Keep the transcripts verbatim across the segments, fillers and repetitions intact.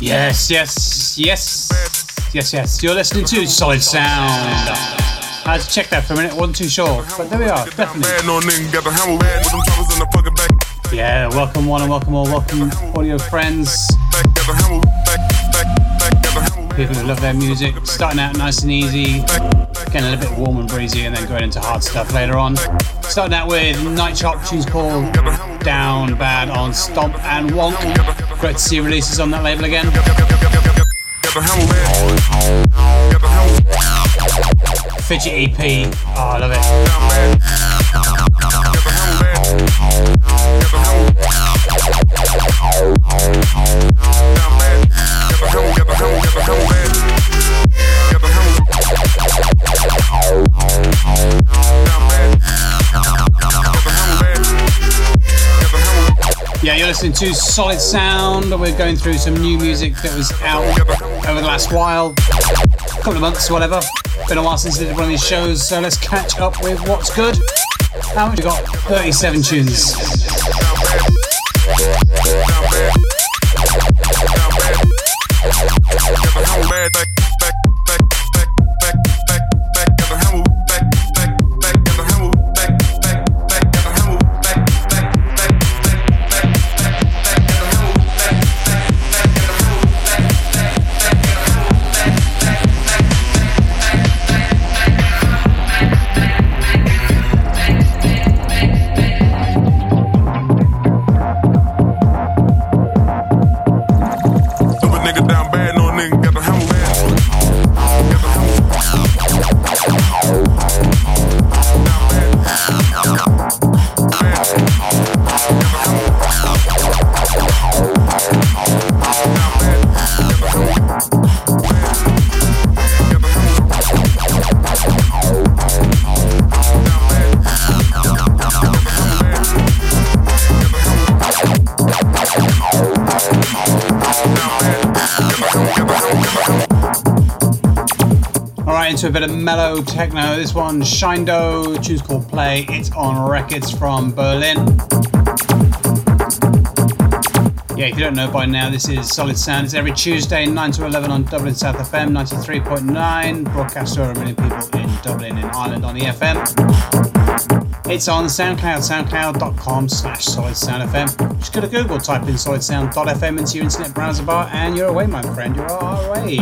Yes, yes, yes, yes, yes. You're listening to Solid Sound. I had to check that for a minute, wasn't too sure. But there we are, definitely. Yeah, welcome one and welcome all, welcome audio friends. People who love their music, starting out nice and easy, getting a little bit warm and breezy and then going into hard stuff later on. Starting out with Nightchop, tune's called Down Bad on Stomp n Wonk. Great to see releases on that label again. Fidget E P, oh I love it. Yeah, you're listening to Solid Sound. We're going through some new music that was out over the last while, couple of months, whatever. Been a while since I did one of these shows, so let's catch up with what's good. How much we got? thirty-seven tunes. Into a bit of mellow techno. This one, Shindo, tune's called Play. It's on Rekids from Berlin. Yeah, if you don't know by now, this is Solid Sound. It's every Tuesday, nine to eleven on Dublin South F M, ninety-three point nine. Broadcast to over a million people in Dublin and Ireland on the F M. It's on SoundCloud, soundcloud.com slash Solid Sound FM. Just go to Google, type in solid sound dot f m into your internet browser bar, and you're away, my friend. You're away.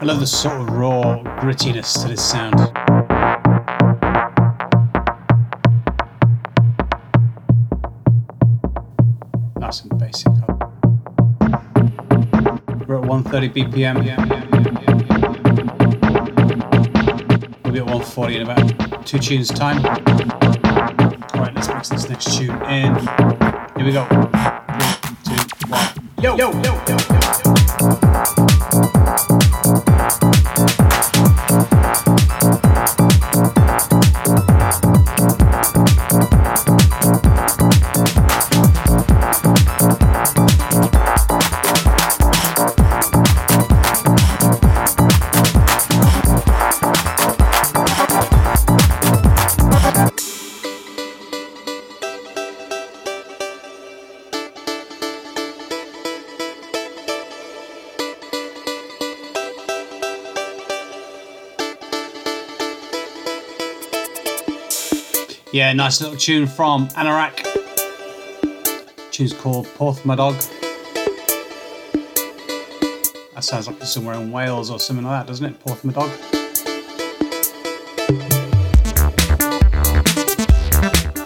Love the sort of raw grittiness to this sound. Nice and basic. We're at one thirty B P M. We'll be at one forty in about two tunes time. Alright, let's mix this next tune in. Here we go. one, two, one. Yo, yo, yo, yo, yo, yo. Yeah, nice little tune from Anorak. The tune's called Porth My Dog. That sounds like it's somewhere in Wales or something like that, doesn't it? Porth My Dog.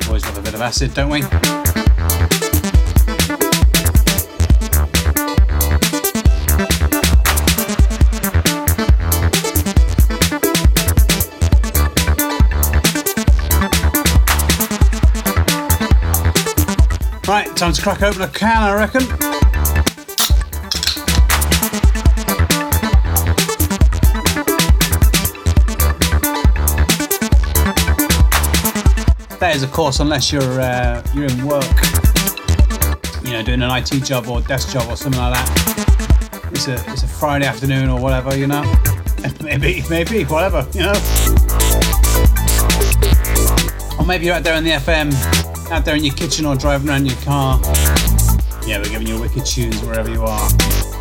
Always love a bit of acid, don't we? Right, time to crack open a can, I reckon. That is, of course, unless you're uh, you're in work, you know, doing an I T job or desk job or something like that. It's a it's a Friday afternoon or whatever, you know. Maybe maybe whatever, you know. Or maybe you're out there in the F M. Out there in your kitchen or driving around your car. Yeah, we're giving you wicked tunes wherever you are.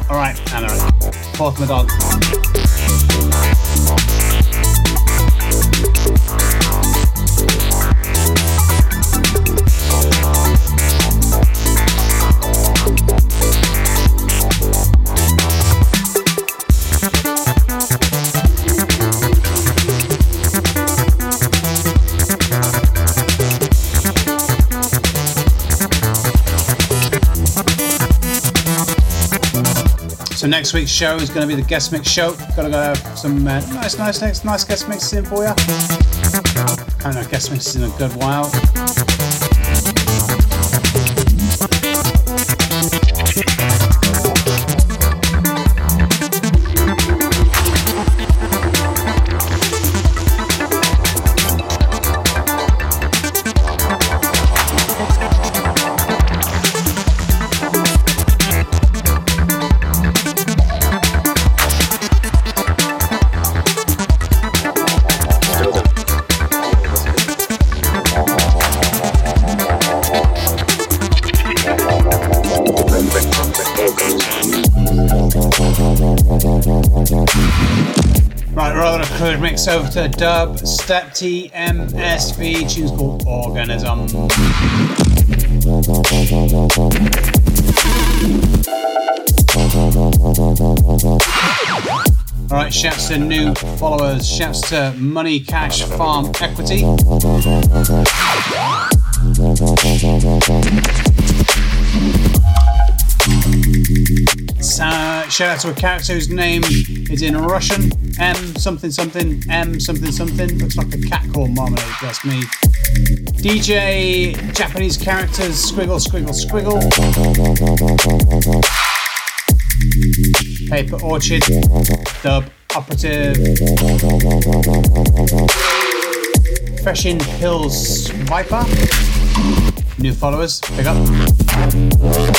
Alright, Anorak, Porth My Dog. So next week's show is going to be the guest mix show. Got to go have some uh, nice, nice, nice, nice guest mixes in for you. I haven't had guest mixes in a good while. Mix over to Dub, Step T M S V, tune's called Organism. Alright, shouts to new followers, shouts to Money Cash Farm Equity. Uh, shout out to a character whose name is in Russian. M something something, M something something. Looks like a cat called Marmalade, bless me. D J, Japanese characters, squiggle, squiggle, squiggle. Paper Orchid, Dub Operative. Fresh in Hills Viper. New followers, pick up.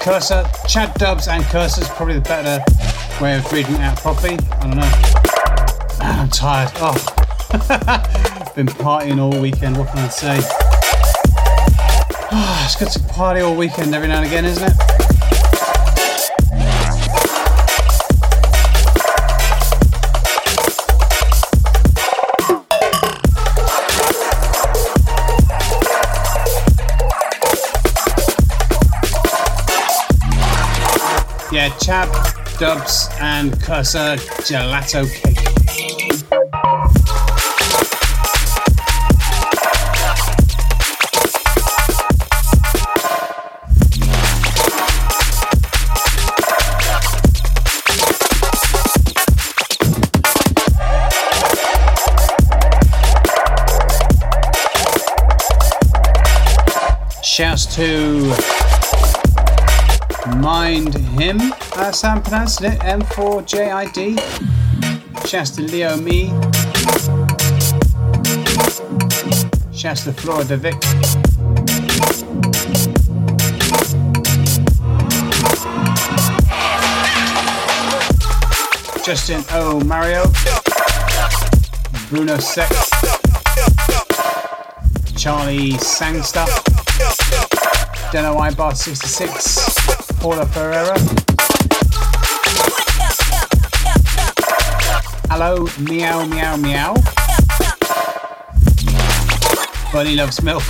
Kursa, Chad Dubz and Kursa is probably the better way of reading it out properly. I don't know. Man, I'm tired. Oh, been partying all weekend. What can I say? Oh, it's good to party all weekend every now and again, isn't it? Yeah, Chad, Dubs, and Kursa Gelato Cake. Shouts to Mind Him, that's how I'm pronouncing it, M four J I D. Shouts to Leo Me. Shouts to Florida Vic. Justin O. Mario. Bruno Sex. Charlie Sangster. Deno Ibar sixty-six. Paula Ferreira. Hello, meow, meow, meow. Bunny loves milk.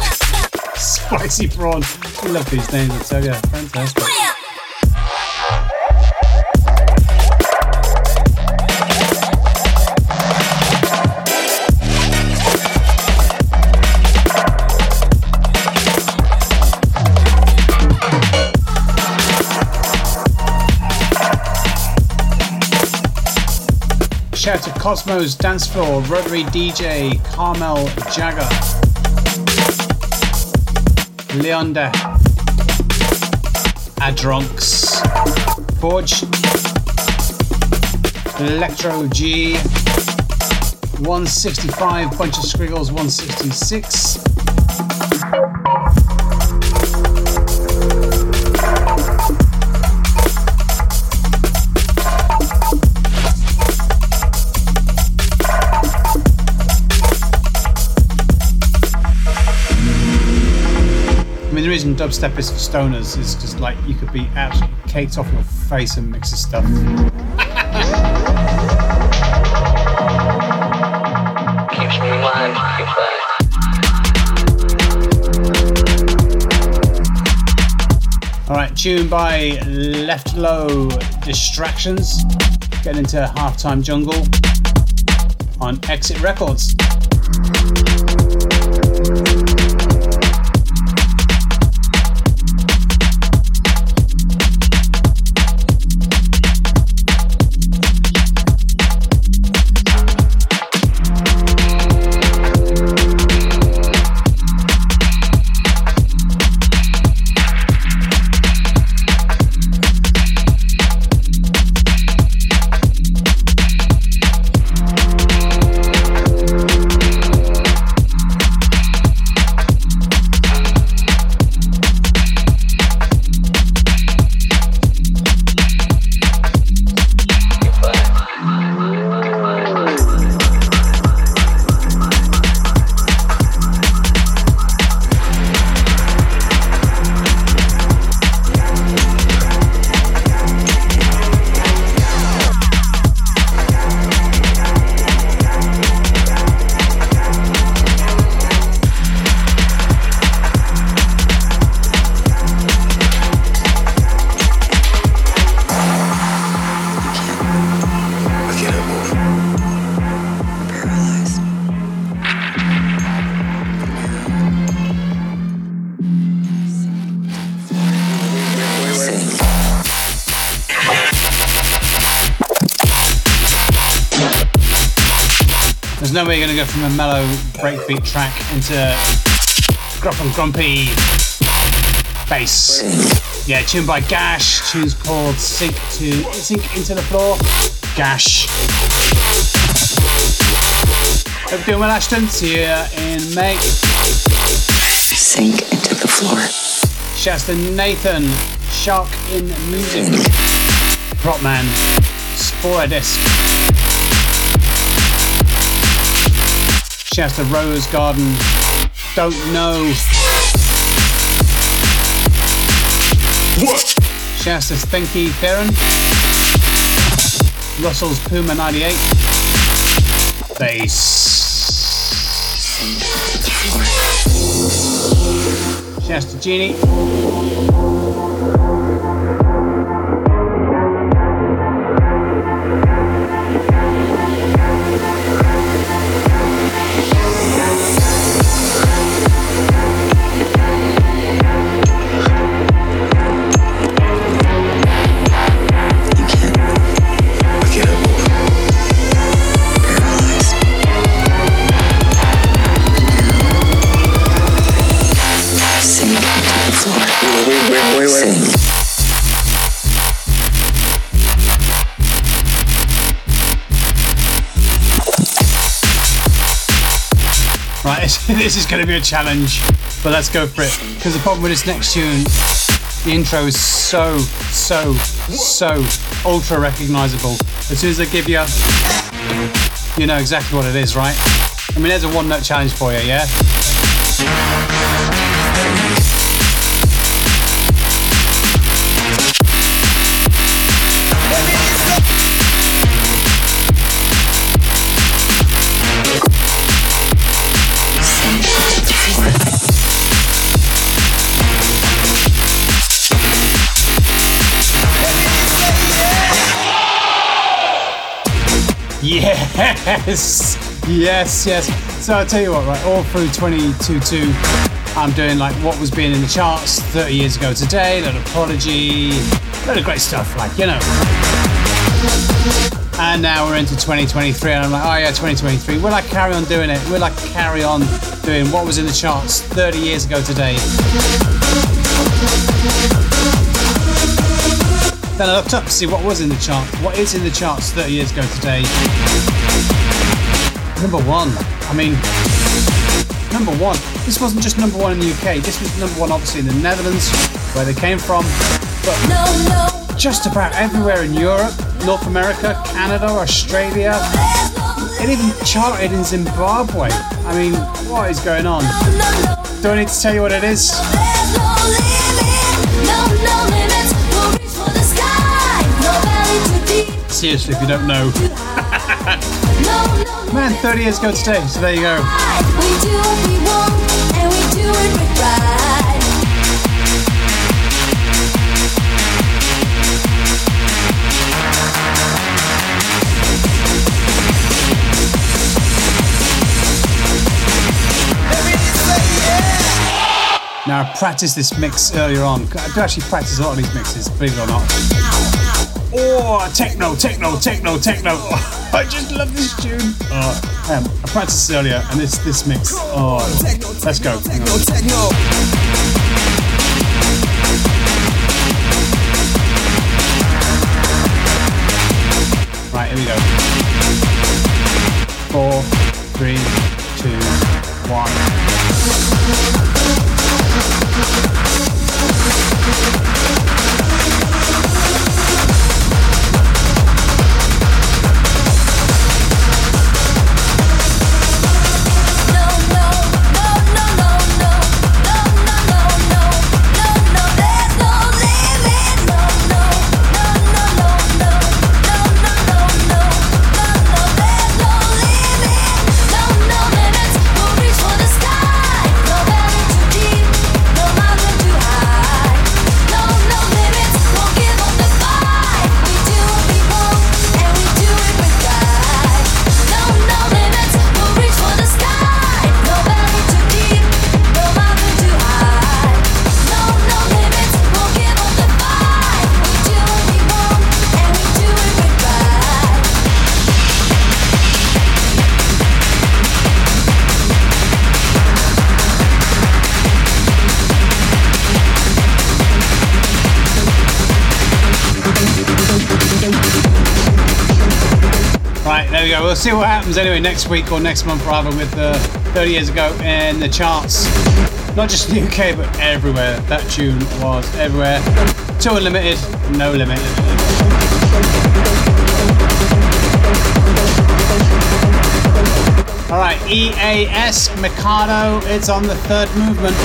Spicy prawn. I love these names, it's so yeah, fantastic. Shout to Cosmos Dance Floor, Rotary D J, Carmel Jagger, Leonda, Adronx, Forge, Electro G, one sixty-five, Bunch of Squiggles, one sixty-six. The reason dubstep is for stoners is just like you could be absolutely caked off your face and mix this stuff. Keeps me in mind, keeps that. Alright, tune by Left Low, Distractions. Get into Halftime Jungle on Exit Records. There's no way you're going to go from a mellow breakbeat track into gruff and grumpy bass. Yeah, tune by Gash, tune's called Sink to Sink Into the Floor, Gash. Hope you're doing well, Ashton. See you in May. Sink into the floor. Shouts to Nathan, Shark in Music, Propman, Sporadisc. Shouts to Rose Garden, Don't Know. What? Shouts to Stinky Theron, Russell's Puma ninety-eight, Bass. Shouts to Genie. wait, wait. Sing. Right, this is going to be a challenge, but let's go for it. Because the problem with this next tune, the intro is so, so, so ultra recognisable. As soon as they give you, you know exactly what it is, right? I mean, there's a one note challenge for you, yeah? Yes, yes, yes. So I'll tell you what, right, all through twenty twenty-two, I'm doing like what was being in the charts thirty years ago today, a lot of Prodigy, a lot of great stuff, like, you know. And now we're into twenty twenty-three, and I'm like, oh yeah, twenty twenty-three, will I carry on doing it? Will I carry on doing what was in the charts thirty years ago today? Then I looked up to see what was in the chart, what is in the charts thirty years ago today. Number one. I mean, number one. This wasn't just number one in the U K. This was number one, obviously, in the Netherlands, where they came from. But just about everywhere in Europe, North America, Canada, Australia. It even charted in Zimbabwe. I mean, what is going on? Don't need to tell you what it is. Seriously, if you don't know. Man, thirty years ago today, so there you go. Now, I practiced this mix earlier on. I do actually practice a lot of these mixes, believe it or not. Oh, techno, techno, techno, techno. Oh, I just love this tune. Oh, um, I practiced earlier, and this this mix. Oh, let's go. Techno, techno. Right, here we go. Four, three, two, one. We'll see what happens anyway next week or next month rather with uh, thirty years ago in the charts. Not just in the U K but everywhere. That tune was everywhere. two Unlimited, no limit. Alright, E A S Mikado, it's on the Third Movement.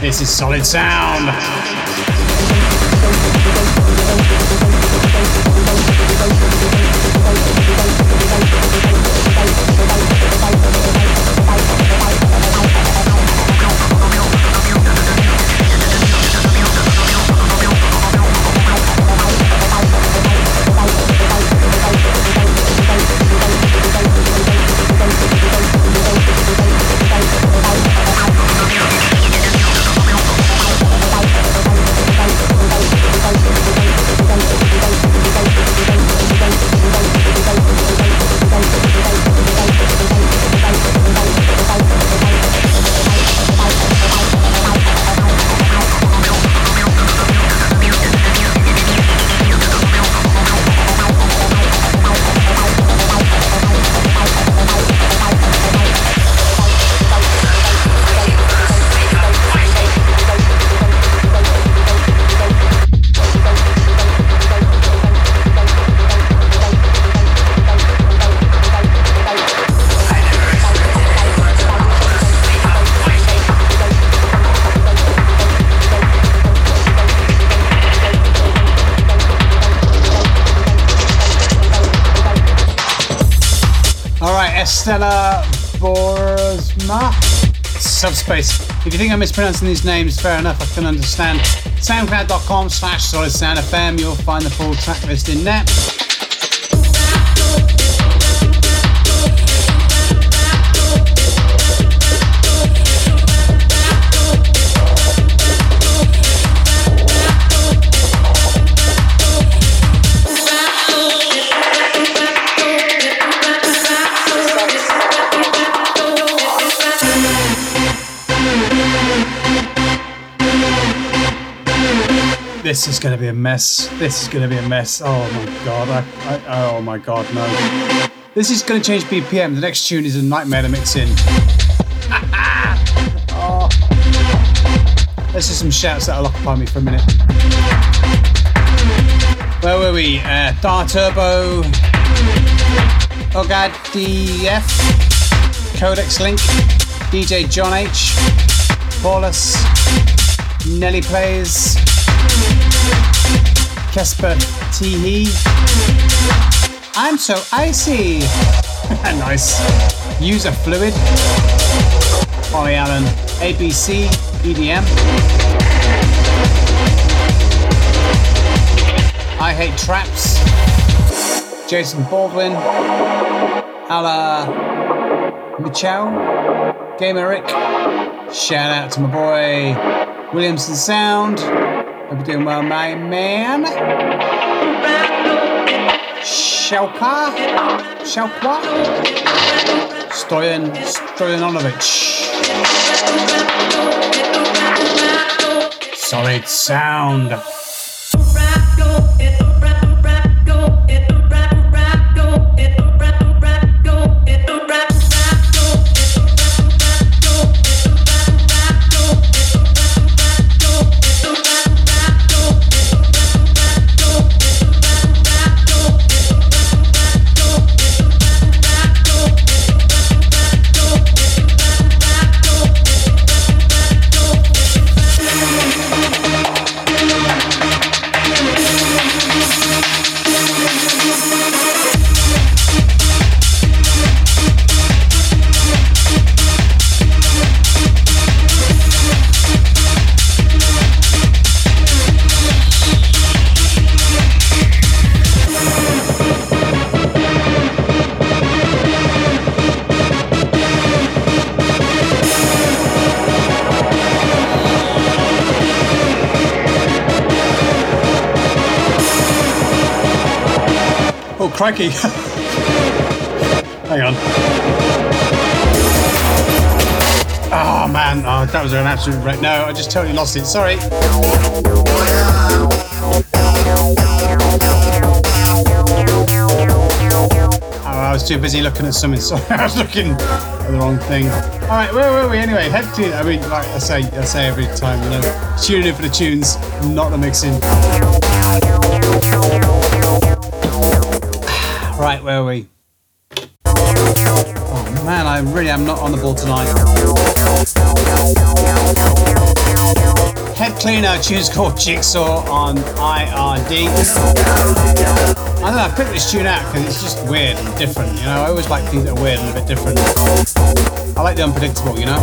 This is Solid Sound. Bye. Estella Boersma. Subspace. If you think I'm mispronouncing these names, fair enough, I can understand. Soundcloud.com slash Solid Sound F M. You'll find the full track list in there. This is going to be a mess. This is going to be a mess. Oh my god. I, I, oh my god, no. This is going to change B P M. The next tune is a nightmare to mix in. Oh. Let's do some shouts that'll occupy me for a minute. Where were we? Uh, Dar Turbo. Ogad D F. Codex Link. D J John H. Paulus. Nelly Plays. Kesper Teehee. I'm so icy. Nice. User Fluid. Ollie Allen. A B C. E D M. I Hate Traps. Jason Baldwin. Ala Michel. Gameric. Shout out to my boy Williamson Sound. Hope you're doing well, my man. Shelka. Shelka. Stoyan Stoyanovitch. Solid Sound. Crikey. Hang on. Oh man, oh, that was an absolute wreck. No, I just totally lost it. Sorry. Oh, I was too busy looking at something. Sorry, I was looking at the wrong thing. All right, where were we anyway? Head Cleaner. I mean, like I say, I say every time, you know, tune in for the tunes, not the mixing. Right, where are we? Oh man, I really am not on the ball tonight. Head Cleaner, tune's called Jigsaw on I R D. I don't know, I picked this tune out because it's just weird and different, you know? I always like things that are weird and a bit different. I like the unpredictable, you know?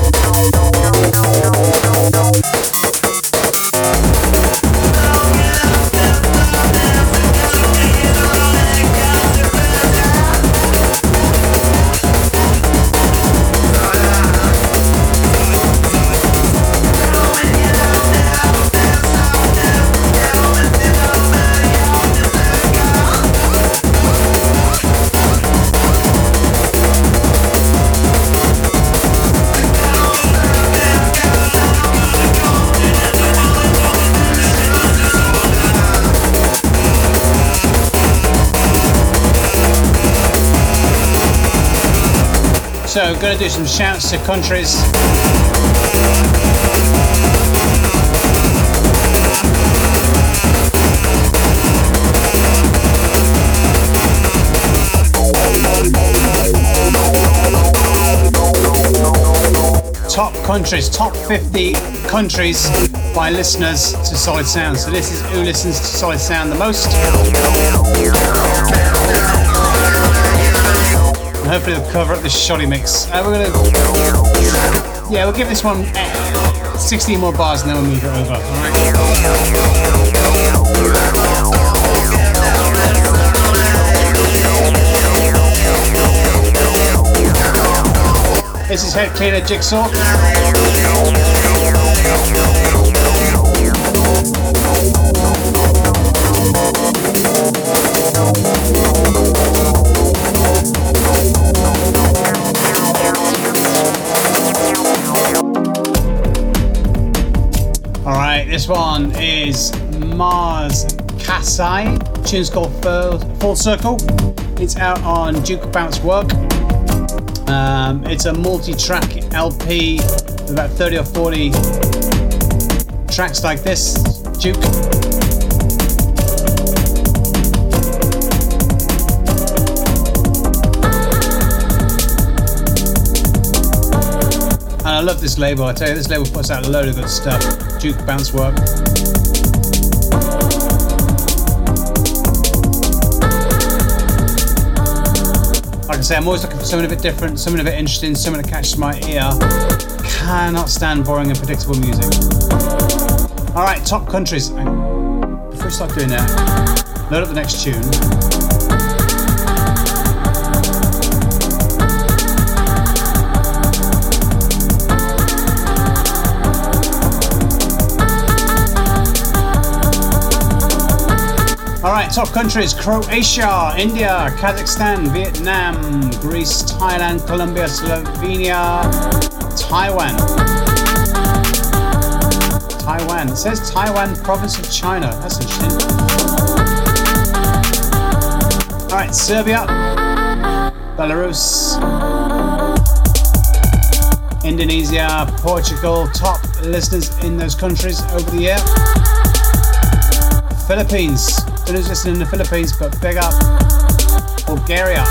So I'm going to do some shouts to countries. Top countries, top fifty countries by listeners to Solid Sound. So this is who listens to Solid Sound the most. and hopefully they'll cover up this shoddy mix. Uh, we're gonna, yeah, we'll give this one sixteen more bars and then we'll move it over. All right. This is Head Cleaner Jigsaw. This one is Mars Kasei. The tune's called Full Circle. It's out on Juke Bounce Werk. Um, it's a multi-track L P with about thirty or forty tracks like this. Juke. And I love this label. I tell you, this label puts out a load of good stuff. Duke Bounce Werk. Like I say, I'm always looking for something a bit different, something a bit interesting, something that catches my ear. Cannot stand boring and predictable music. Alright, top countries. Before we start doing that, load up the next tune. Alright, top countries: Croatia, India, Kazakhstan, Vietnam, Greece, Thailand, Colombia, Slovenia, Taiwan. Taiwan. It says Taiwan, province of China. That's interesting. Alright, Serbia, Belarus, Indonesia, Portugal. Top listeners in those countries over the year. Philippines. Who's listening in the Philippines, but big up Bulgaria.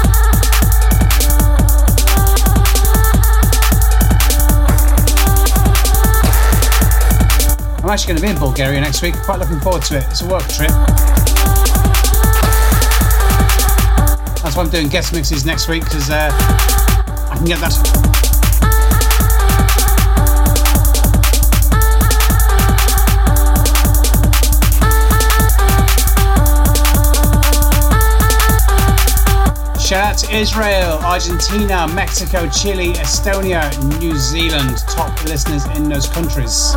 I'm actually going to be in Bulgaria next week. Quite looking forward to it. It's a work trip. That's why I'm doing guest mixes next week, because uh, I can get that. Shout out to Israel, Argentina, Mexico, Chile, Estonia, New Zealand. Top listeners in those countries.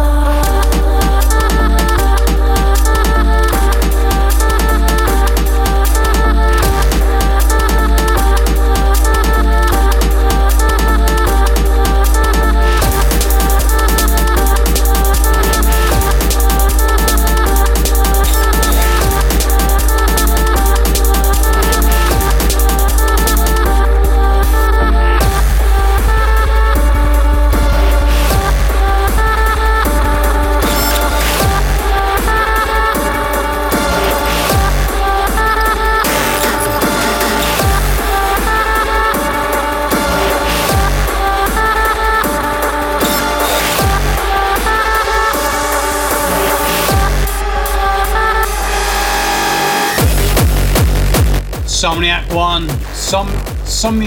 Somniac one, some, some,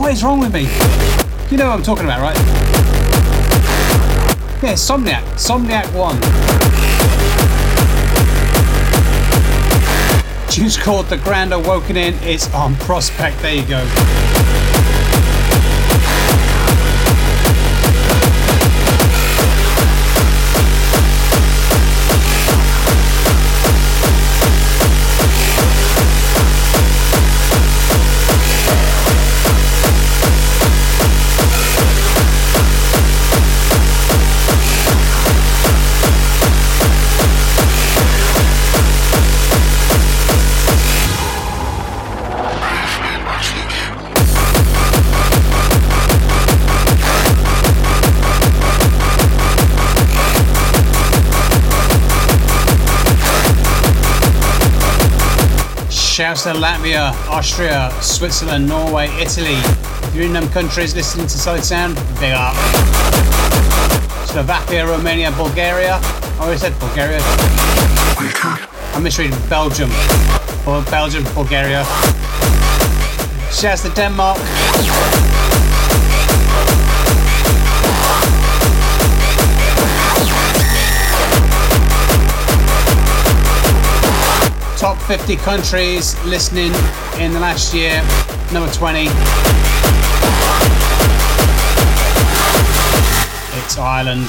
what is wrong with me? You know what I'm talking about, right? Yeah, Somniac, Somniac one. Tune's called The Grand Awoken In, it's on Prospect, there you go. Shouts to Latvia, Austria, Switzerland, Norway, Italy. If you're in them countries listening to Solid Sound, big up. Slovakia, Romania, Bulgaria. I already said Bulgaria. I misread Belgium. Or Belgium, Bulgaria. Shouts to Denmark. Top fifty countries listening in the last year, number twenty. It's Ireland.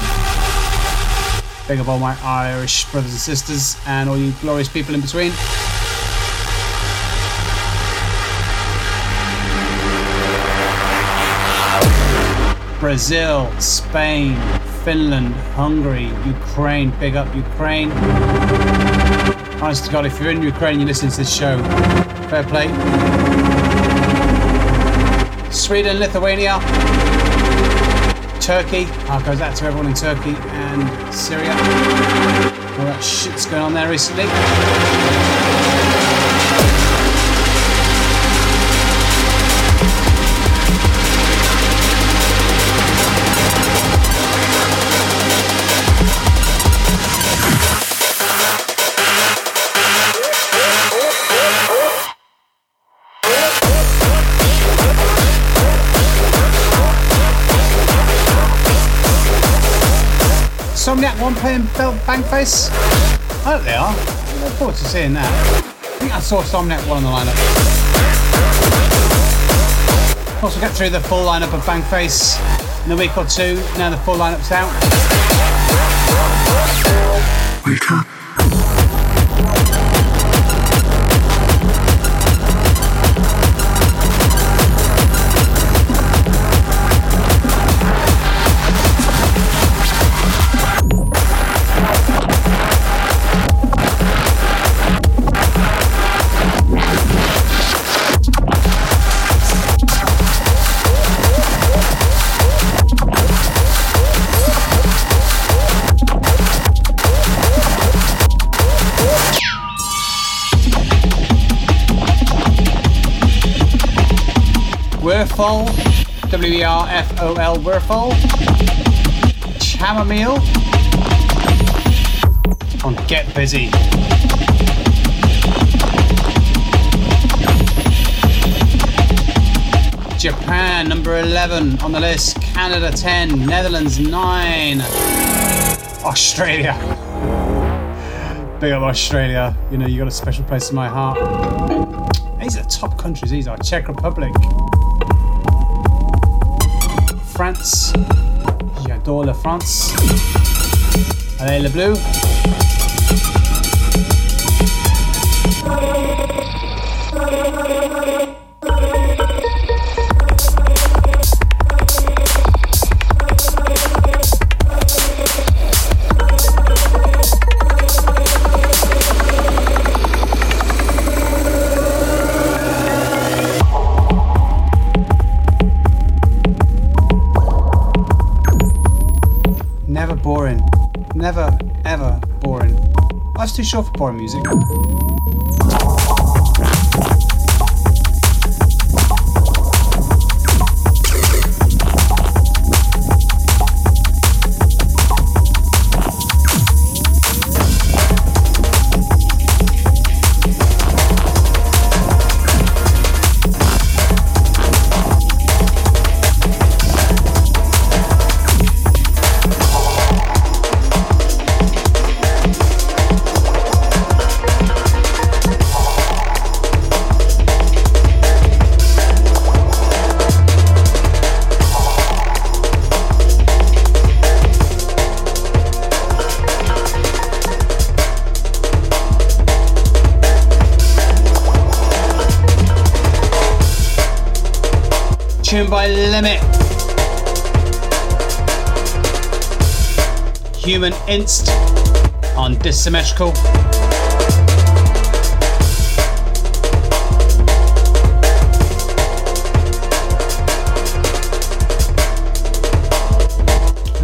Big up all my Irish brothers and sisters and all you glorious people in between. Brazil, Spain, Finland, Hungary, Ukraine. Big up Ukraine. Honest to God, if you're in Ukraine, you listen to this show. Fair play. Sweden, Lithuania, Turkey. I'll go out to everyone in Turkey and Syria. All that shit's going on there recently. That one playing Bank Kiz? I hope they are. I look forward to seeing that. I think I saw Somnet one on the lineup. Of course, we got through the full lineup of Bank Kiz in a week or two. Now the full lineup's out. Werfol, W E R F O L, Werfol, Chamomile, on Get Busy. Japan, number eleven on the list, Canada ten, Netherlands nine, Australia. Big up Australia, you know you got a special place in my heart. These are the top countries, these are Czech Republic, France, j'adore la France, allez le bleu, never ever boring. Life's too short for boring music. By Limit, Human Inst on Dissymmetrical.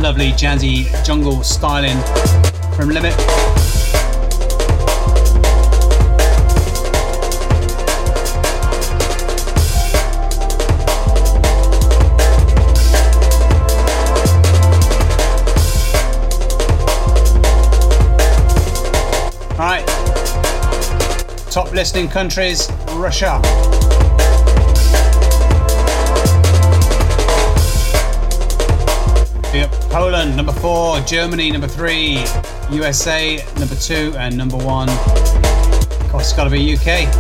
Lovely jazzy jungle styling from Limit. Top listening countries, Russia, Yep. Poland, number four. Germany, number three. U S A, number two. And number one, of course, it's got to be U K.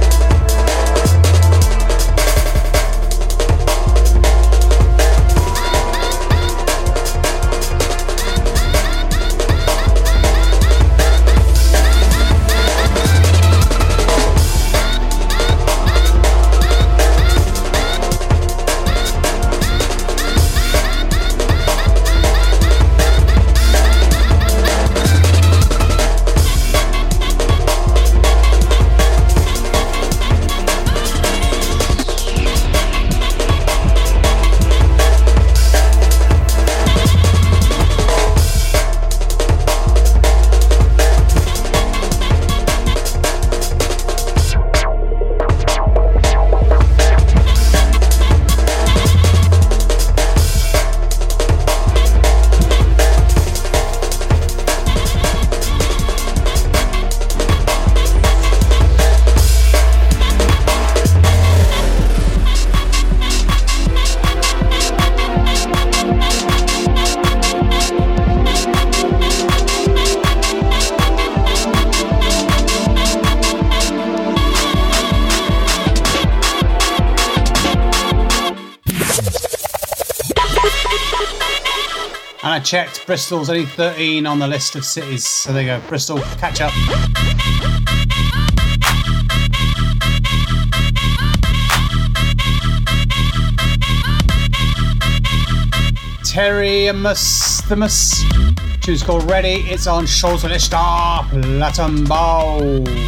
Checked, Bristol's only thirteen on the list of cities, so there you go, Bristol, catch up. Terimus, tune's called Ready, it's on Scholzenista, Plattenbau.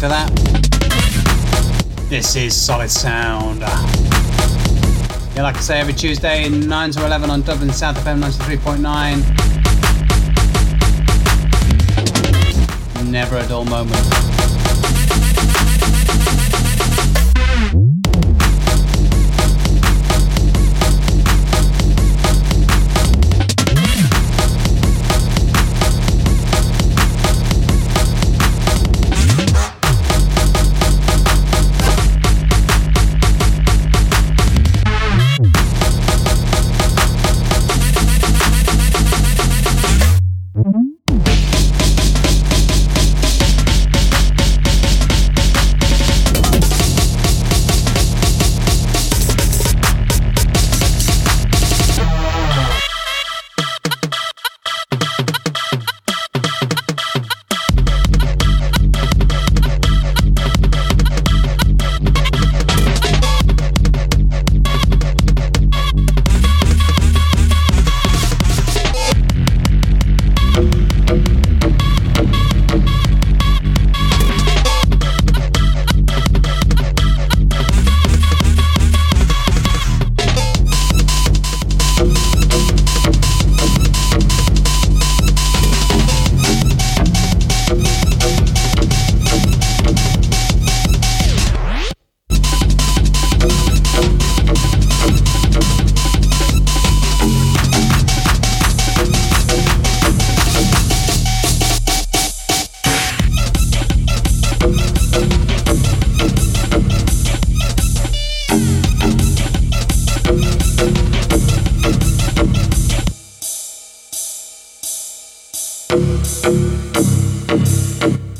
For that, this is Solid Sound. Yeah, like I say, every Tuesday nine to eleven on Dublin South F M ninety-three point nine. Never a dull moment.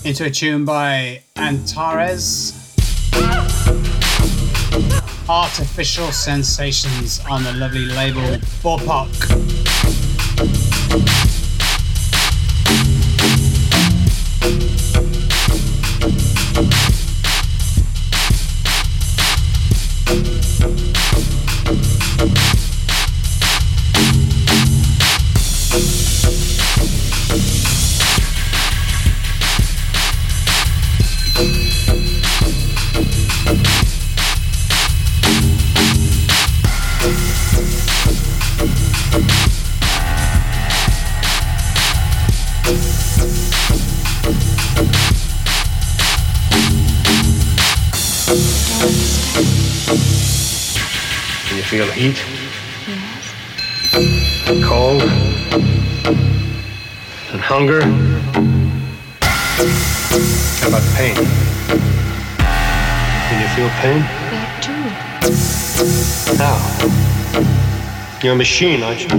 Into a tune by Antares, Artificial Sensations on the lovely label Borpok. Do you feel heat? Yes. And cold? And hunger? How about pain? Can you feel pain? That too. How? You're a machine, aren't you?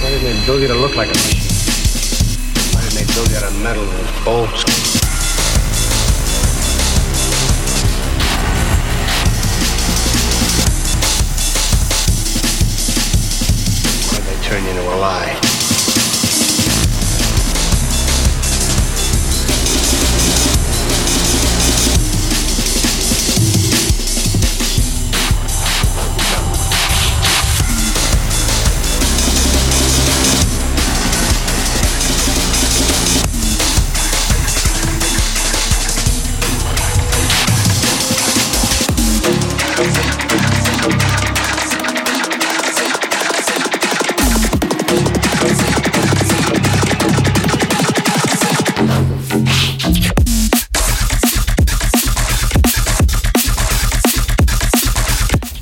Why did they build you to look like a machine? Why did they build you out of metal and bolts? Why did they turn you into a lie?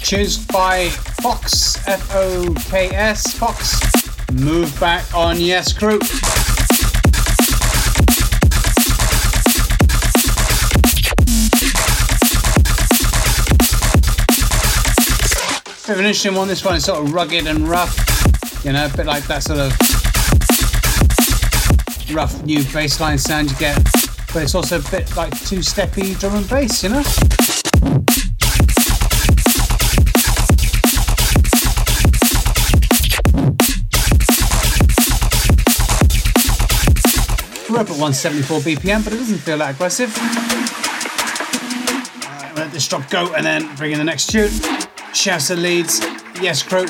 Choose by FOX, F O K S, FOX, Move Back on Yes Group. Bit of an interesting one, this one is sort of rugged and rough, you know, a bit like that sort of rough new bass line sound you get, but it's also a bit like two-steppy drum and bass, you know? We're up at one seventy-four B P M, but it doesn't feel that aggressive. Alright, we'll let this drop go and then bring in the next tune. Shouts and leads, Yes Crew.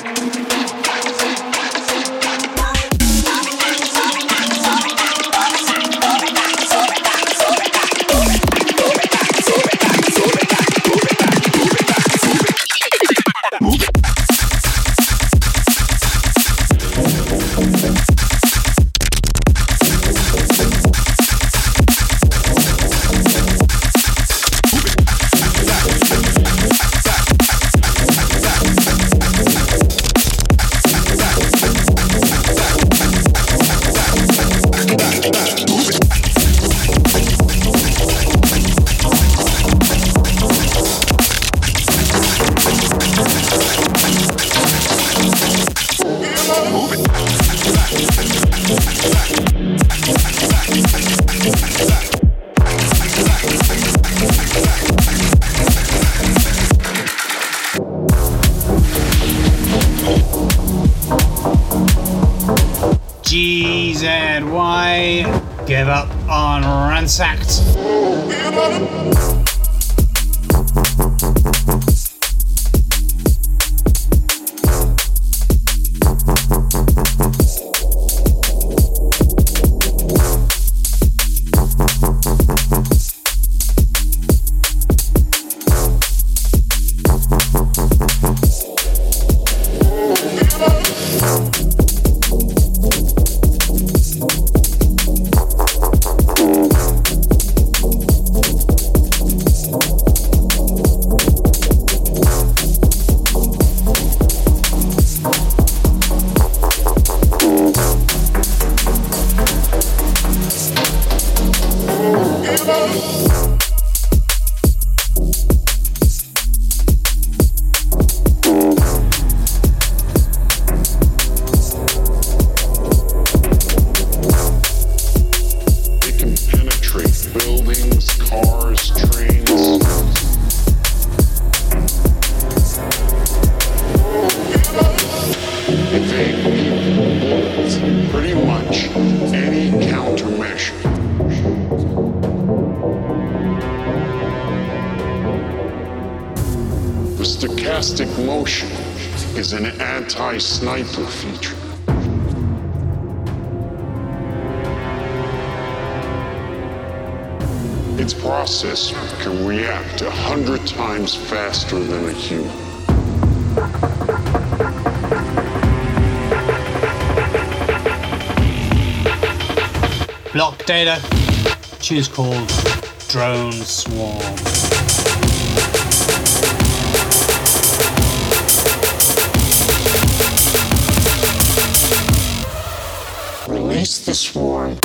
Tree. stochastic motion is an anti-sniper feature. Its processor can react a hundred times faster than a human. Blockdata, which is called Drone Swarm. Release the swarm.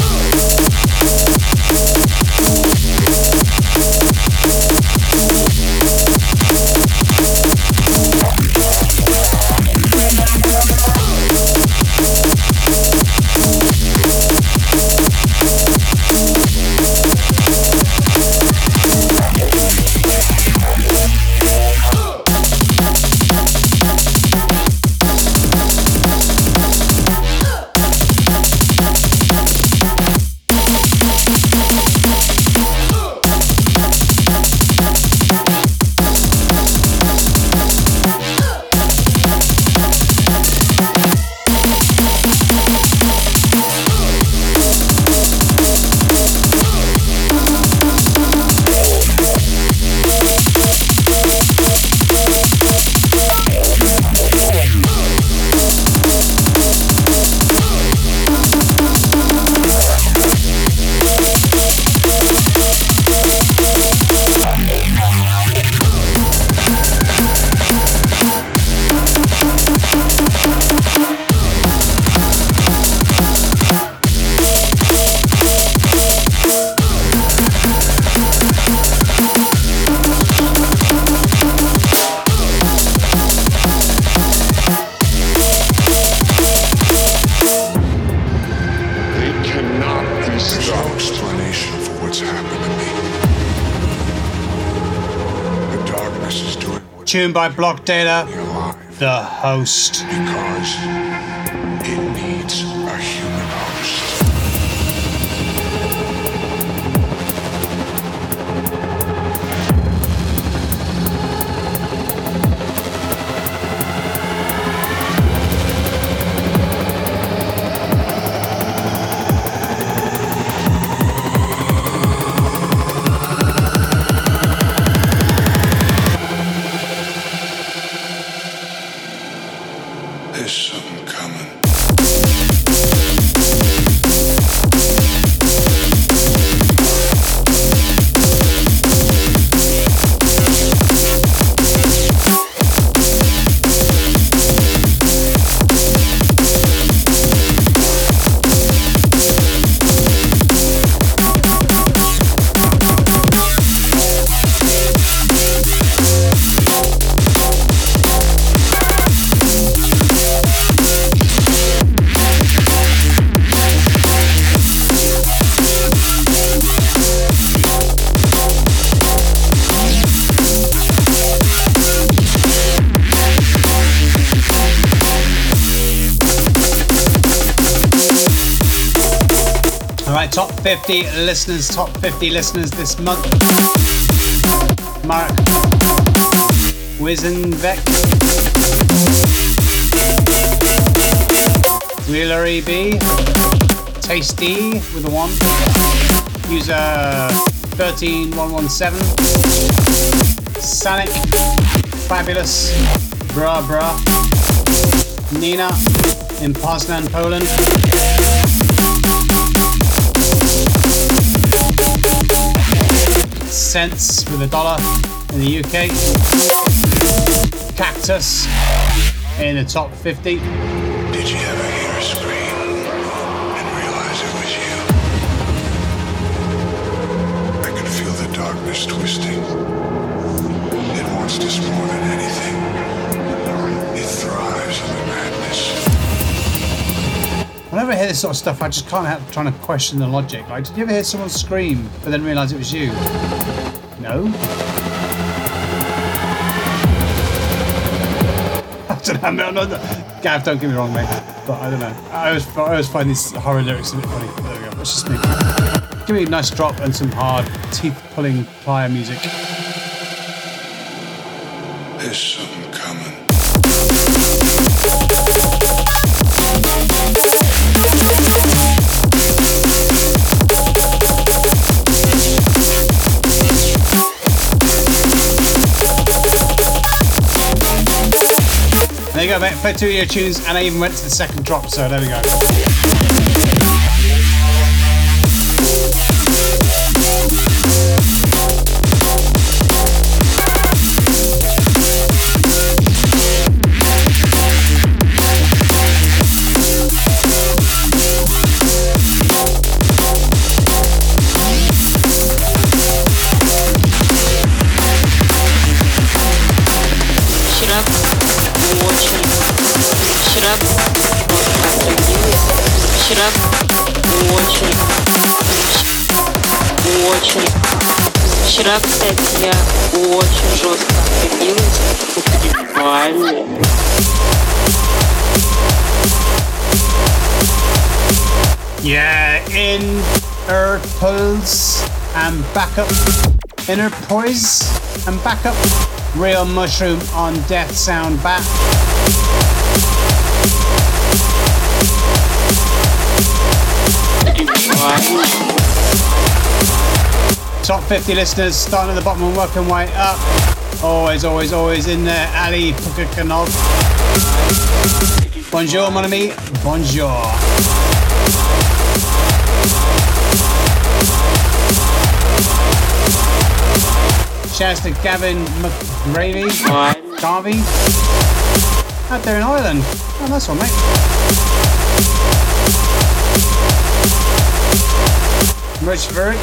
Tuned by Blockdata, the host. Because it needs a human fifty listeners, top fifty listeners this month. Mark Wizenbeck, Wheeler E B, Tasty with a one, user one three one one seven, Sonic, Fabulous, Bra Bra, Nina in Poznan, Poland. Cents with a dollar in the U K. Cactus in the top fifty. Did you ever hear a scream and realize it was you? I can feel the darkness twisting. It wants this more than anything. It thrives on the madness. Whenever I hear this sort of stuff, I just can't help trying to question the logic. Like, did you ever hear someone scream but then realize it was you? No? I don't know, I mean, I'm not, not, Gav, don't get me wrong, mate, but I don't know. I always, I always find these horror lyrics a bit funny. There we go, that's just me. Give me a nice drop and some hard, teeth-pulling plier music. There you go, mate. Played two of your tunes, and I even went to the second drop, so there we go. Вчера, кстати, я очень жестко прибилась интеллектуально. Yeah, Inerpois and Backup. Inerpois and Backup. Real Mushroom on Death Sound Bat. Top fifty listeners, starting at the bottom and working way up. Always, always, always in there. Ali Pukakanov. Bonjour, mon ami. Bonjour. Shouts to Gavin McGravy. Garvey. Out there in Ireland. Oh, nice one, mate. Rich Vurick.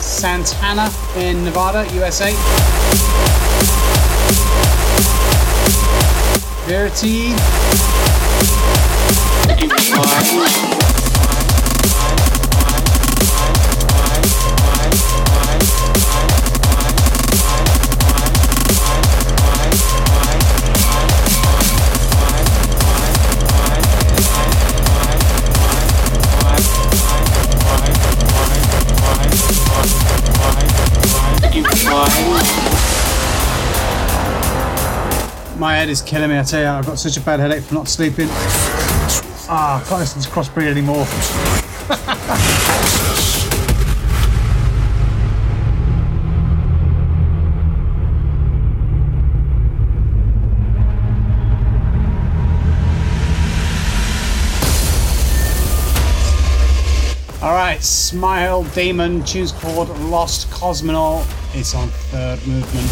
Santana in Nevada, U S A. Verity. My head is killing me, I tell you. I've got such a bad headache from not sleeping. Ah, I can't listen to Crossbreed anymore. Alright, Smile Demon, tune's called Lost Cosmonaut. It's on Third Movement.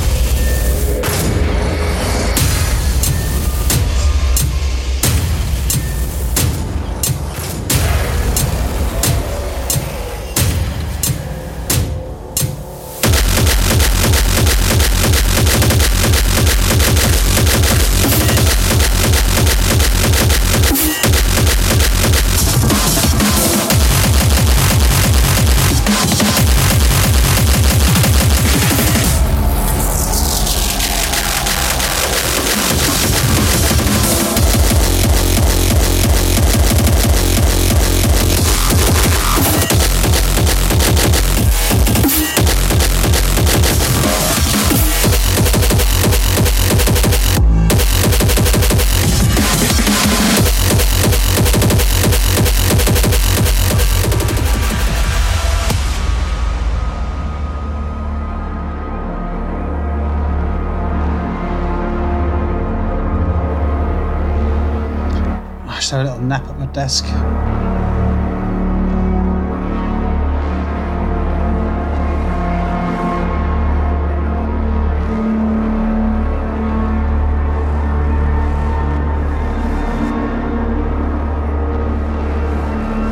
Had a little nap at my desk. Life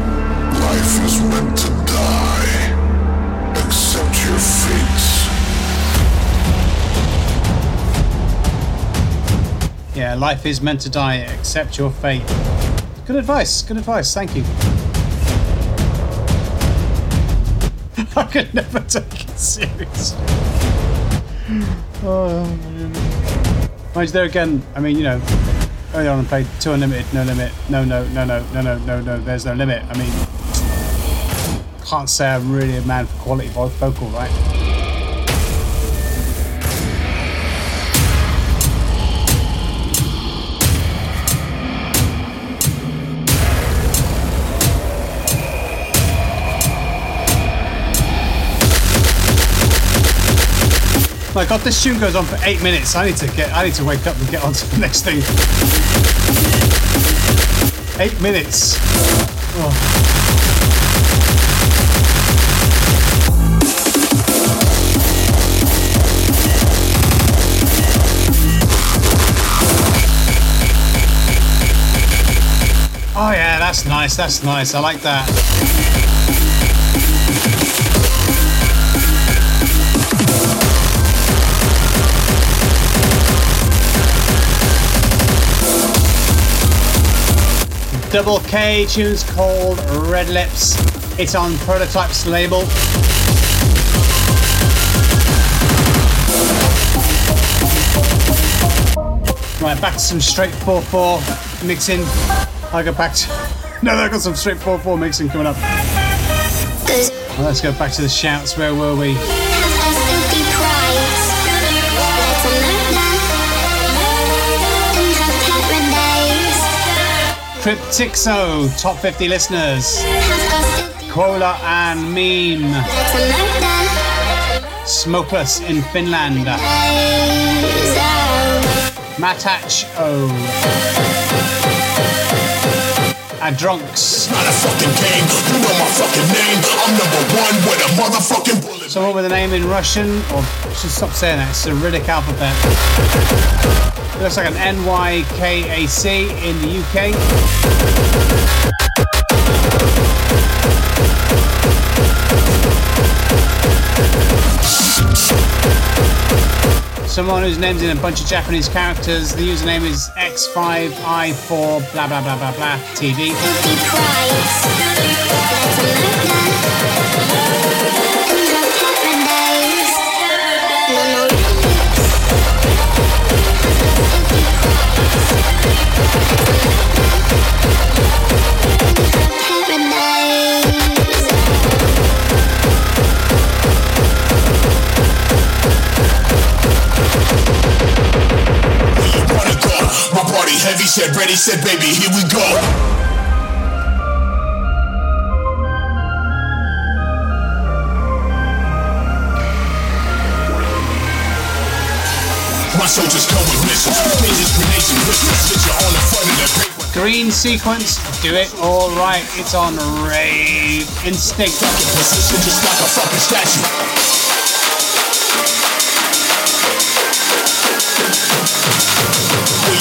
is meant to die. Accept your fate. Yeah, life is meant to die. Accept your fate. Good advice, good advice, thank you. I could never take it seriously. Oh, man. Mind you, there again, I mean, you know, earlier on I played two Unlimited, no limit, no, no, no, no, no, no, no, no, there's no limit. I mean, can't say I'm really a man for quality vocal, right? My God, this tune goes on for eight minutes. I need to get. I need to wake up and get on to the next thing. Eight minutes. Oh. Oh yeah, that's nice, that's nice, I like that. Double K, tune's called Red Lips. It's on Prototype's label. Right, back to some straight four four mixing. I go back to. No, I got some straight four four mixing coming up. Well, let's go back to the shouts. Where were we? Cryptixo, top fifty listeners. Kola and Meme. Smokeless in Finland. Matach O. Adronks. So what were the name in Russian? Or I should stop saying that, it's Cyrillic alphabet. It looks like an N Y K A C in the U K. Someone whose name's in a bunch of Japanese characters. The username is X five I four blah blah blah blah blah T V. My party heavy said, ready said, baby, here we go. My soldiers come with missiles, dangerous grenades and whistles, that you're all in front of the paper. Green sequence, do it all right. It's on Rave Instinct. Fucking position just like a fucking statue. Go,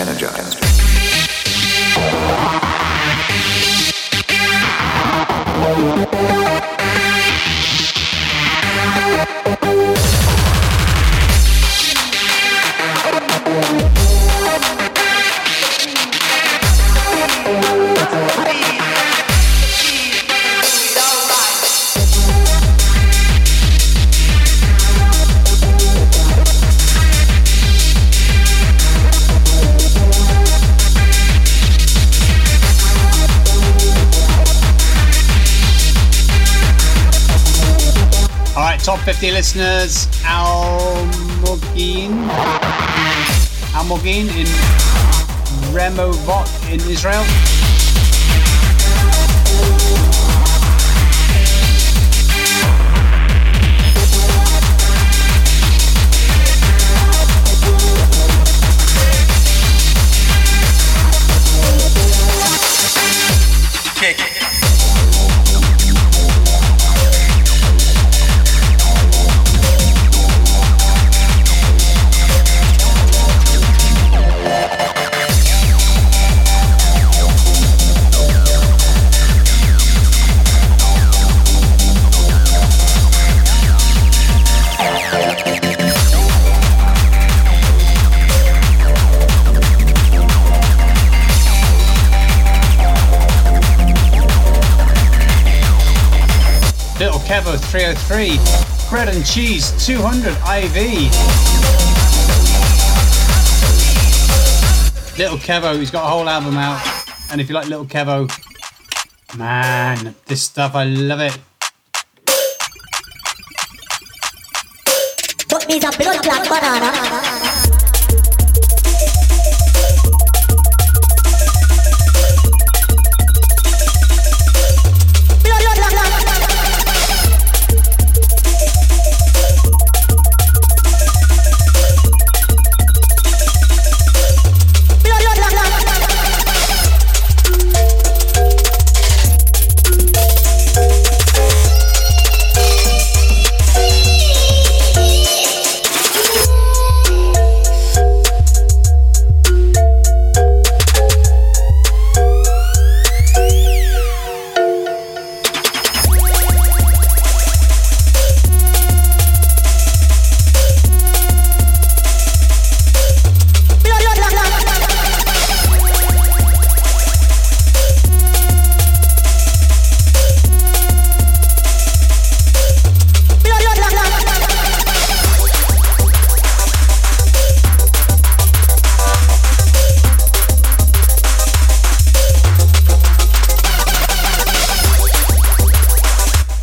Energized. Top fifty listeners, Almogin, Almogin in Removot in Israel. Kevo three oh three, Bread and Cheese two hundred I V, Little Kevo, he's got a whole album out. And if you like Little Kevo, man, this stuff, I love it. Put me up in a black banana.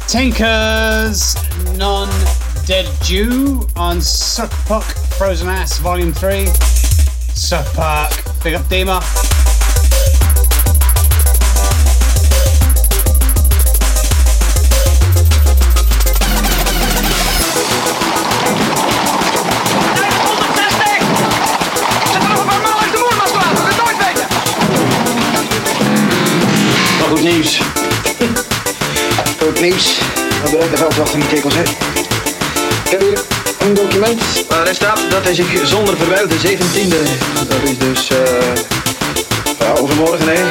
Tinkers, Non-Dead Jew on Suck Puck, Frozen Ass, Volume three. Suck Puck, big up Dima. Wat goed nieuws. Goed nieuws. We hebben de veldwachter in de kekels, hè. Ik heb hier een document waarin staat dat hij zich zonder verwijl de zeventiende, dat is dus uh, ja, overmorgen, nee,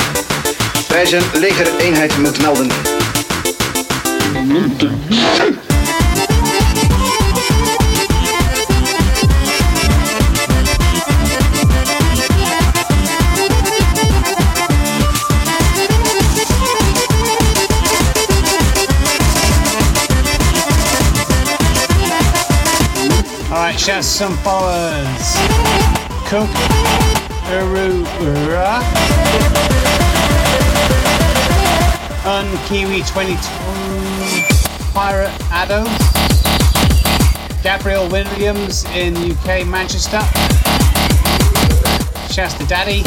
bij zijn legereenheid moet melden. Just some followers. Cook Urura Un Kiwi twenty-two Pirate Addo Gabriel Williams in U K Manchester Shasta Daddy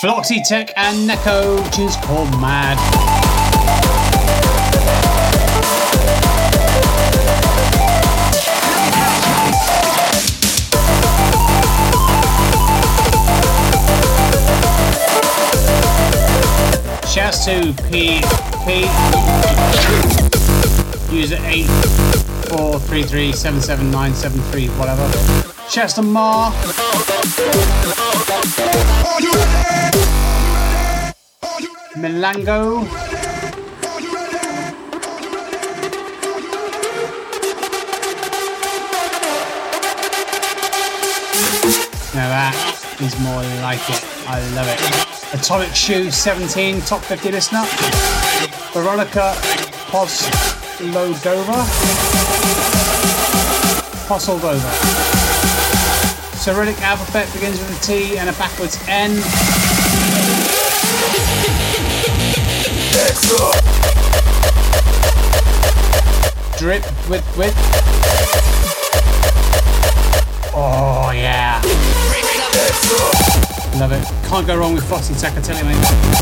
FLOXYTEK and Neko, which is called Mad. Shouts to P P user eight four three three seven seven nine seven three, whatever. Shouts to Ma. Milango. Now that is more like it. I love it. Atomic Shoe seventeen, top fifty listener. Veronica Poslodova. Poslodova. Cyrillic alphabet begins with a T and a backwards N. Drip with with. Oh yeah. Love it. Can't go wrong with FLOXYTEK, I tell you, mate.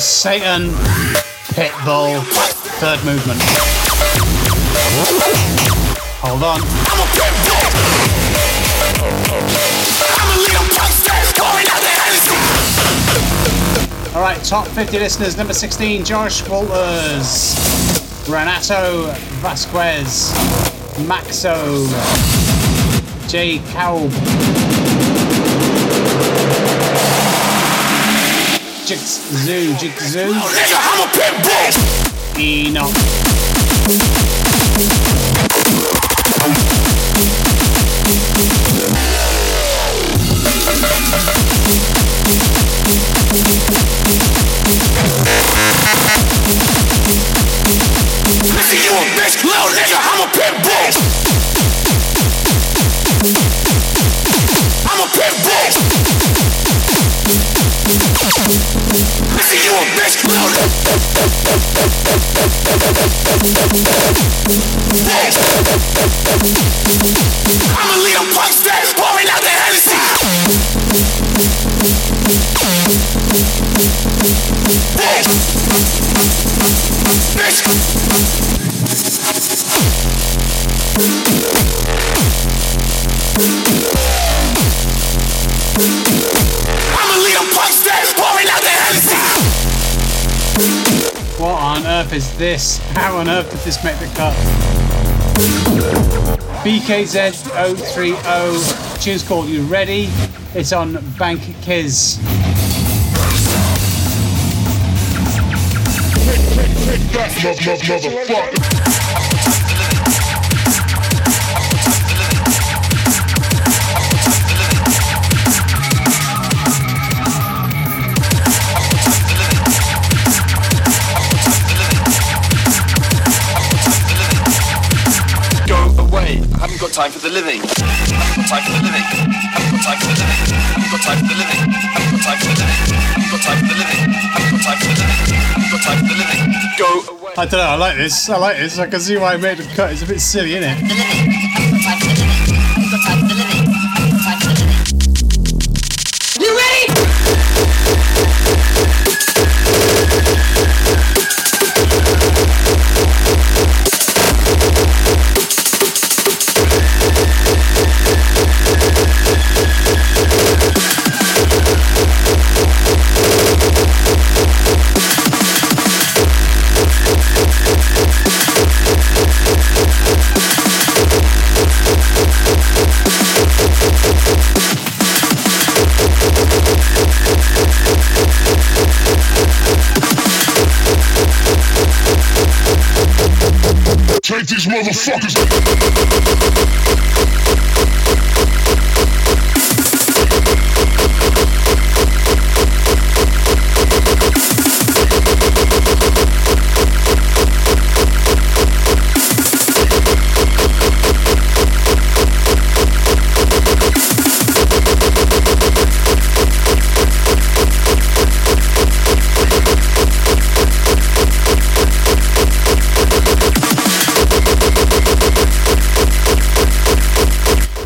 Satan, Pitbull, Third Movement. Hold on. I'm a pitbull. I'm a little gangster going out the Hennessy. All right, top fifty listeners, number sixteen, Josh Walters, Renato Vasquez, Maxo, Jay Cowell. Jigzoo, Jigzoo. I'm a pit bull. Enoch. Listen, you a bitch, little nigga. I'm a pit bull. I'm a pit bull. Listen, you a bitch, louder. I'm a little punch that pouring out the Hennessy. Bitch. I'm a little punch that pouring out the Hennessy. What on earth is this? How on earth did this make the cut? B K Z zero three zero, tune's called You Ready? It's on Bank Kiz. I haven't got time for the living. I haven't got time for the living. I haven't got time for the living. I haven't got time for the living. I haven't got time for the living. I haven't got time for the living. I haven't got time for the living. I haven't got time for the living. Go away. I don't know. I like this. I like this. I can see why I made it cut. It's a bit silly, isn't it? The living. I haven't got time for the living. I haven't got time for the living. I haven't got time for the living. You ready? These motherfuckers.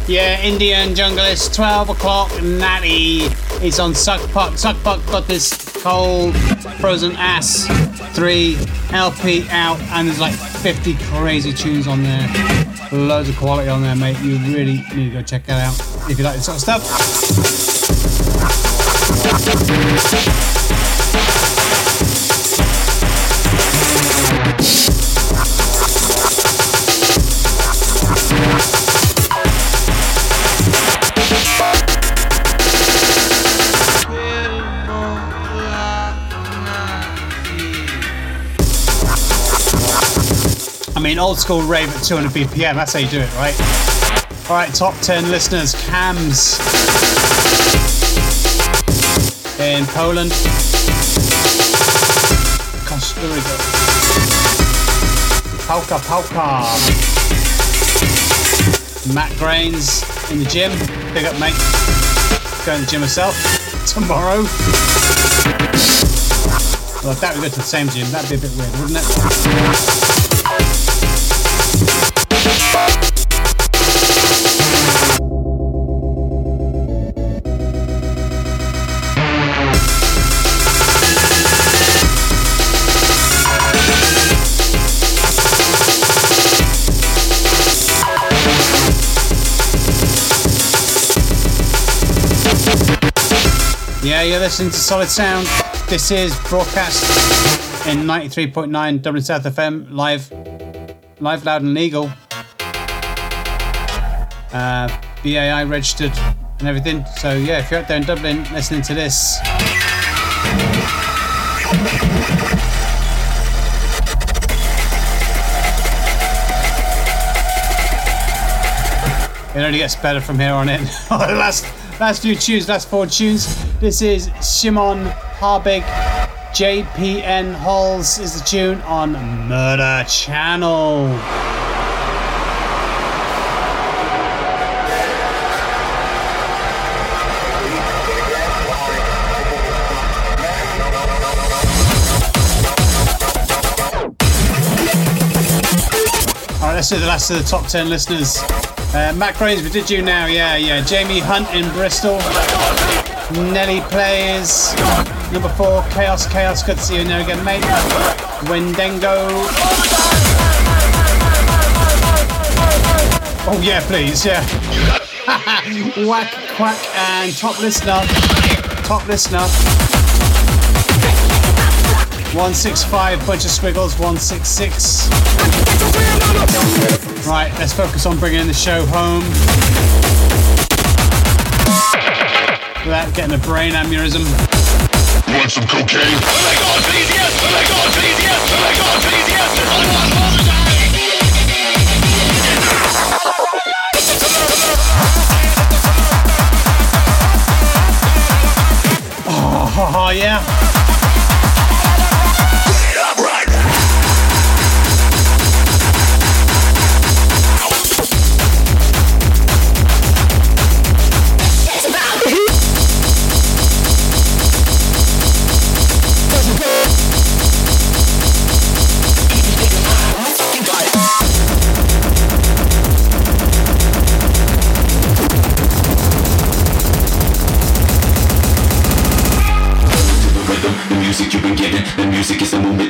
Yeah, Indian Junglist, twelve o'clock, Natty is on Suckpuck. Suckpuck got this cold Frozen Ass three L P out, and there's like fifty crazy tunes on there. Loads of quality on there, mate. You really need to go check that out if you like this sort of stuff. I mean, old school rave at two hundred B P M, that's how you do it, right? Alright, top ten listeners, Cams in Poland, Costa Rica, Pauka Pauka, Matt Grains in the gym, big up mate, going to the gym myself tomorrow. Well, I doubt we go to the same gym, that'd be a bit weird, wouldn't it? Yeah, you're listening to Solid Sound. This is broadcast in ninety-three point nine Dublin South F M, live, live, loud and legal. Uh, B A I registered and everything. So yeah, if you're out there in Dublin listening to this, it only gets better from here on in. last last few tunes, last four tunes. This is Shimon Harbig, J P N Halls is the tune on Murder Channel. Let's do the last of the top ten listeners. Uh, Matt Graves, we did you now, yeah, yeah. Jamie Hunt in Bristol. Nelly Players. Number four, Chaos, Chaos, good to see you now again, mate. Wendengo. Oh, yeah, please, yeah. Whack, quack, and top listener. Top listener. one six five, bunch of squiggles, one six six. Right, let's focus on bringing the show home without getting a brain aneurysm. You want some cocaine? Oh my god, please yes! Oh my god, please yes! Oh my god, please yes! I want all the time! Oh, ha ha, yeah.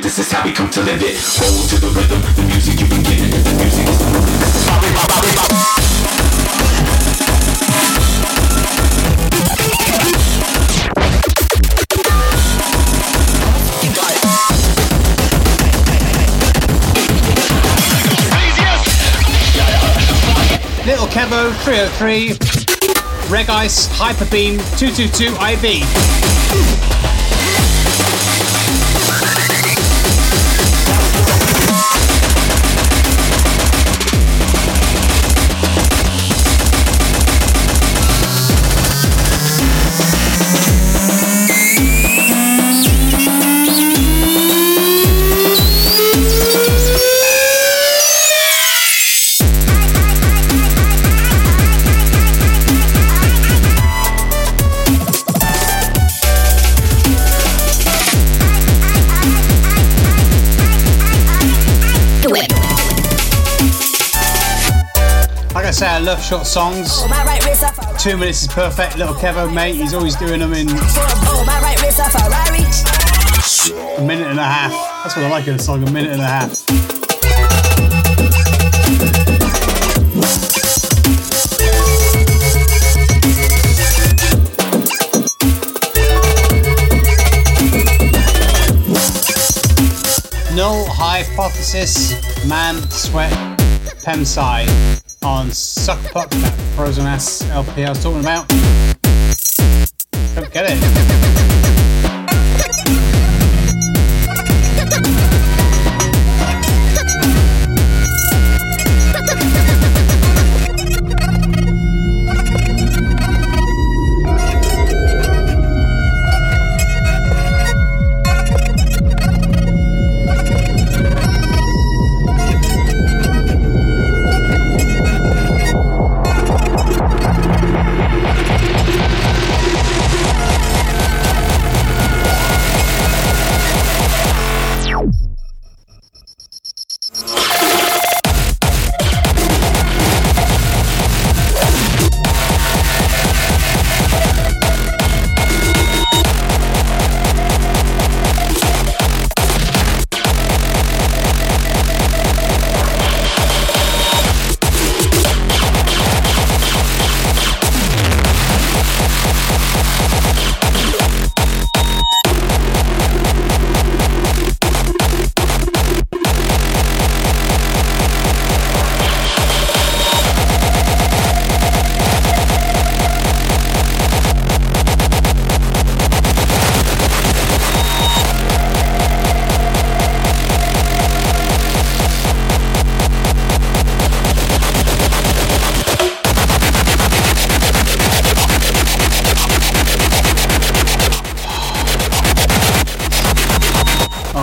This is how we come to live it. Hold to the rhythm, the music you've been given. The music is the movement. This is how we, how we, how we. Little Kevo, three oh three, Reg Ice, Hyper Beam, two two two I V. Say I love short songs. Two minutes is perfect. Little Kevo, mate, he's always doing them in a minute and a half. That's what I like in a song, a minute and a half. Null Hypothesis, Man Sweat, Pemsai. On Suck Puck, that Frozen Ass L P I was talking about. Don't get it.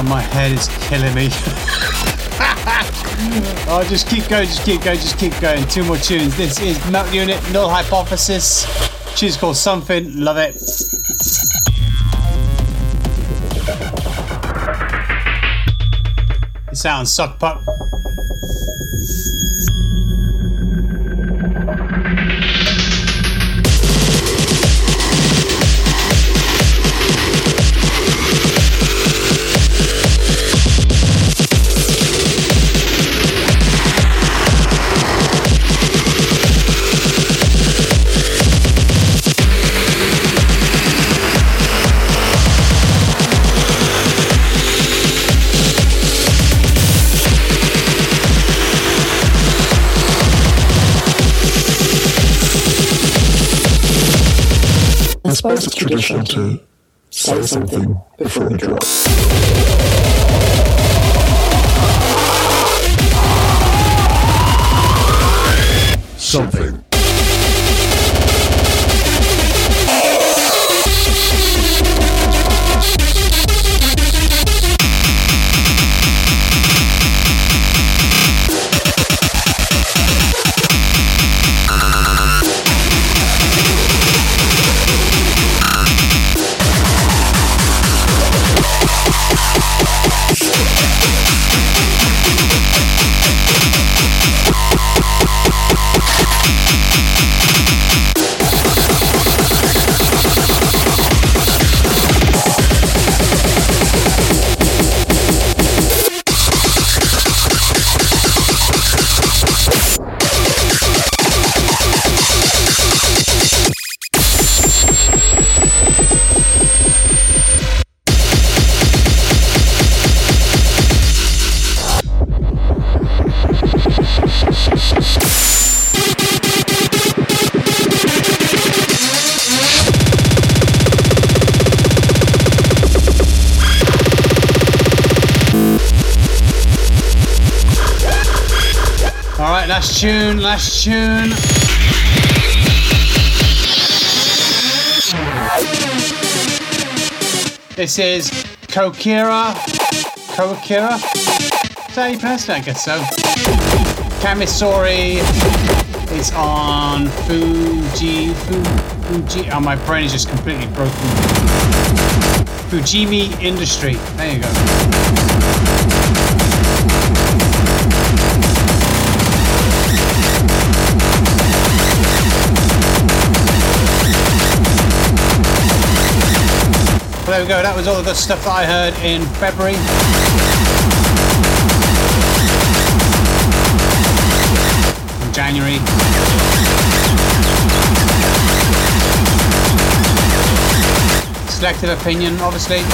on my head is killing me. Oh, just keep going, just keep going, just keep going. Two more tunes. This is Melt Unit, Null Hypothesis. Tune's called Something, love it. It's out on Sock Pup. I suppose it's traditional to say something before we drop. Something. Last tune, last tune. This is Kokira. Kokira? Is that how you pronounce it? I guess so. Kamisori. It's on Fuji. Fuji. Oh, my brain is just completely broken. Fujimi Industry. There you go. There we go, that was all of the stuff that I heard in February. In January. Selective opinion, obviously.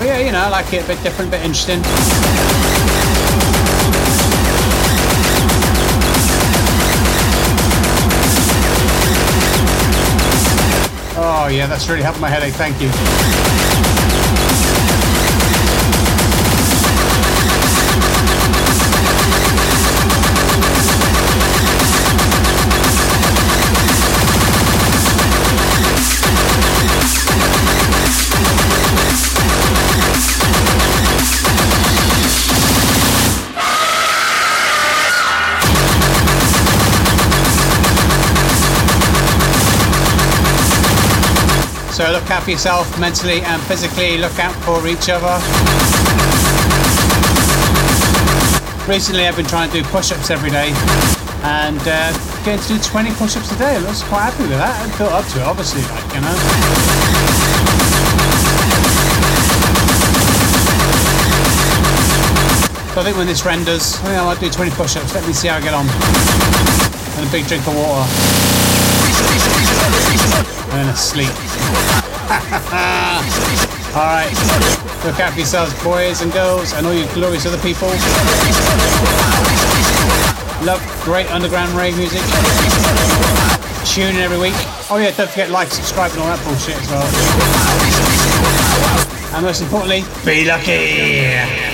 But yeah, you know, I like it, a bit different, a bit interesting. Oh yeah, that's really helped my headache, thank you. So look out for yourself mentally and physically, look out for each other. Recently I've been trying to do push-ups every day and uh, getting to do twenty push-ups a day. I was quite happy with that. I built up to it, obviously, like, you know. So I think when this renders, I think I might do twenty push-ups. Let me see how I get on. And a big drink of water. And a sleep. Alright, look out for yourselves, boys and girls, and all you glorious other people. Love great underground rave music. Tune in every week. Oh yeah, don't forget like, subscribe and all that bullshit as well. And most importantly, be lucky!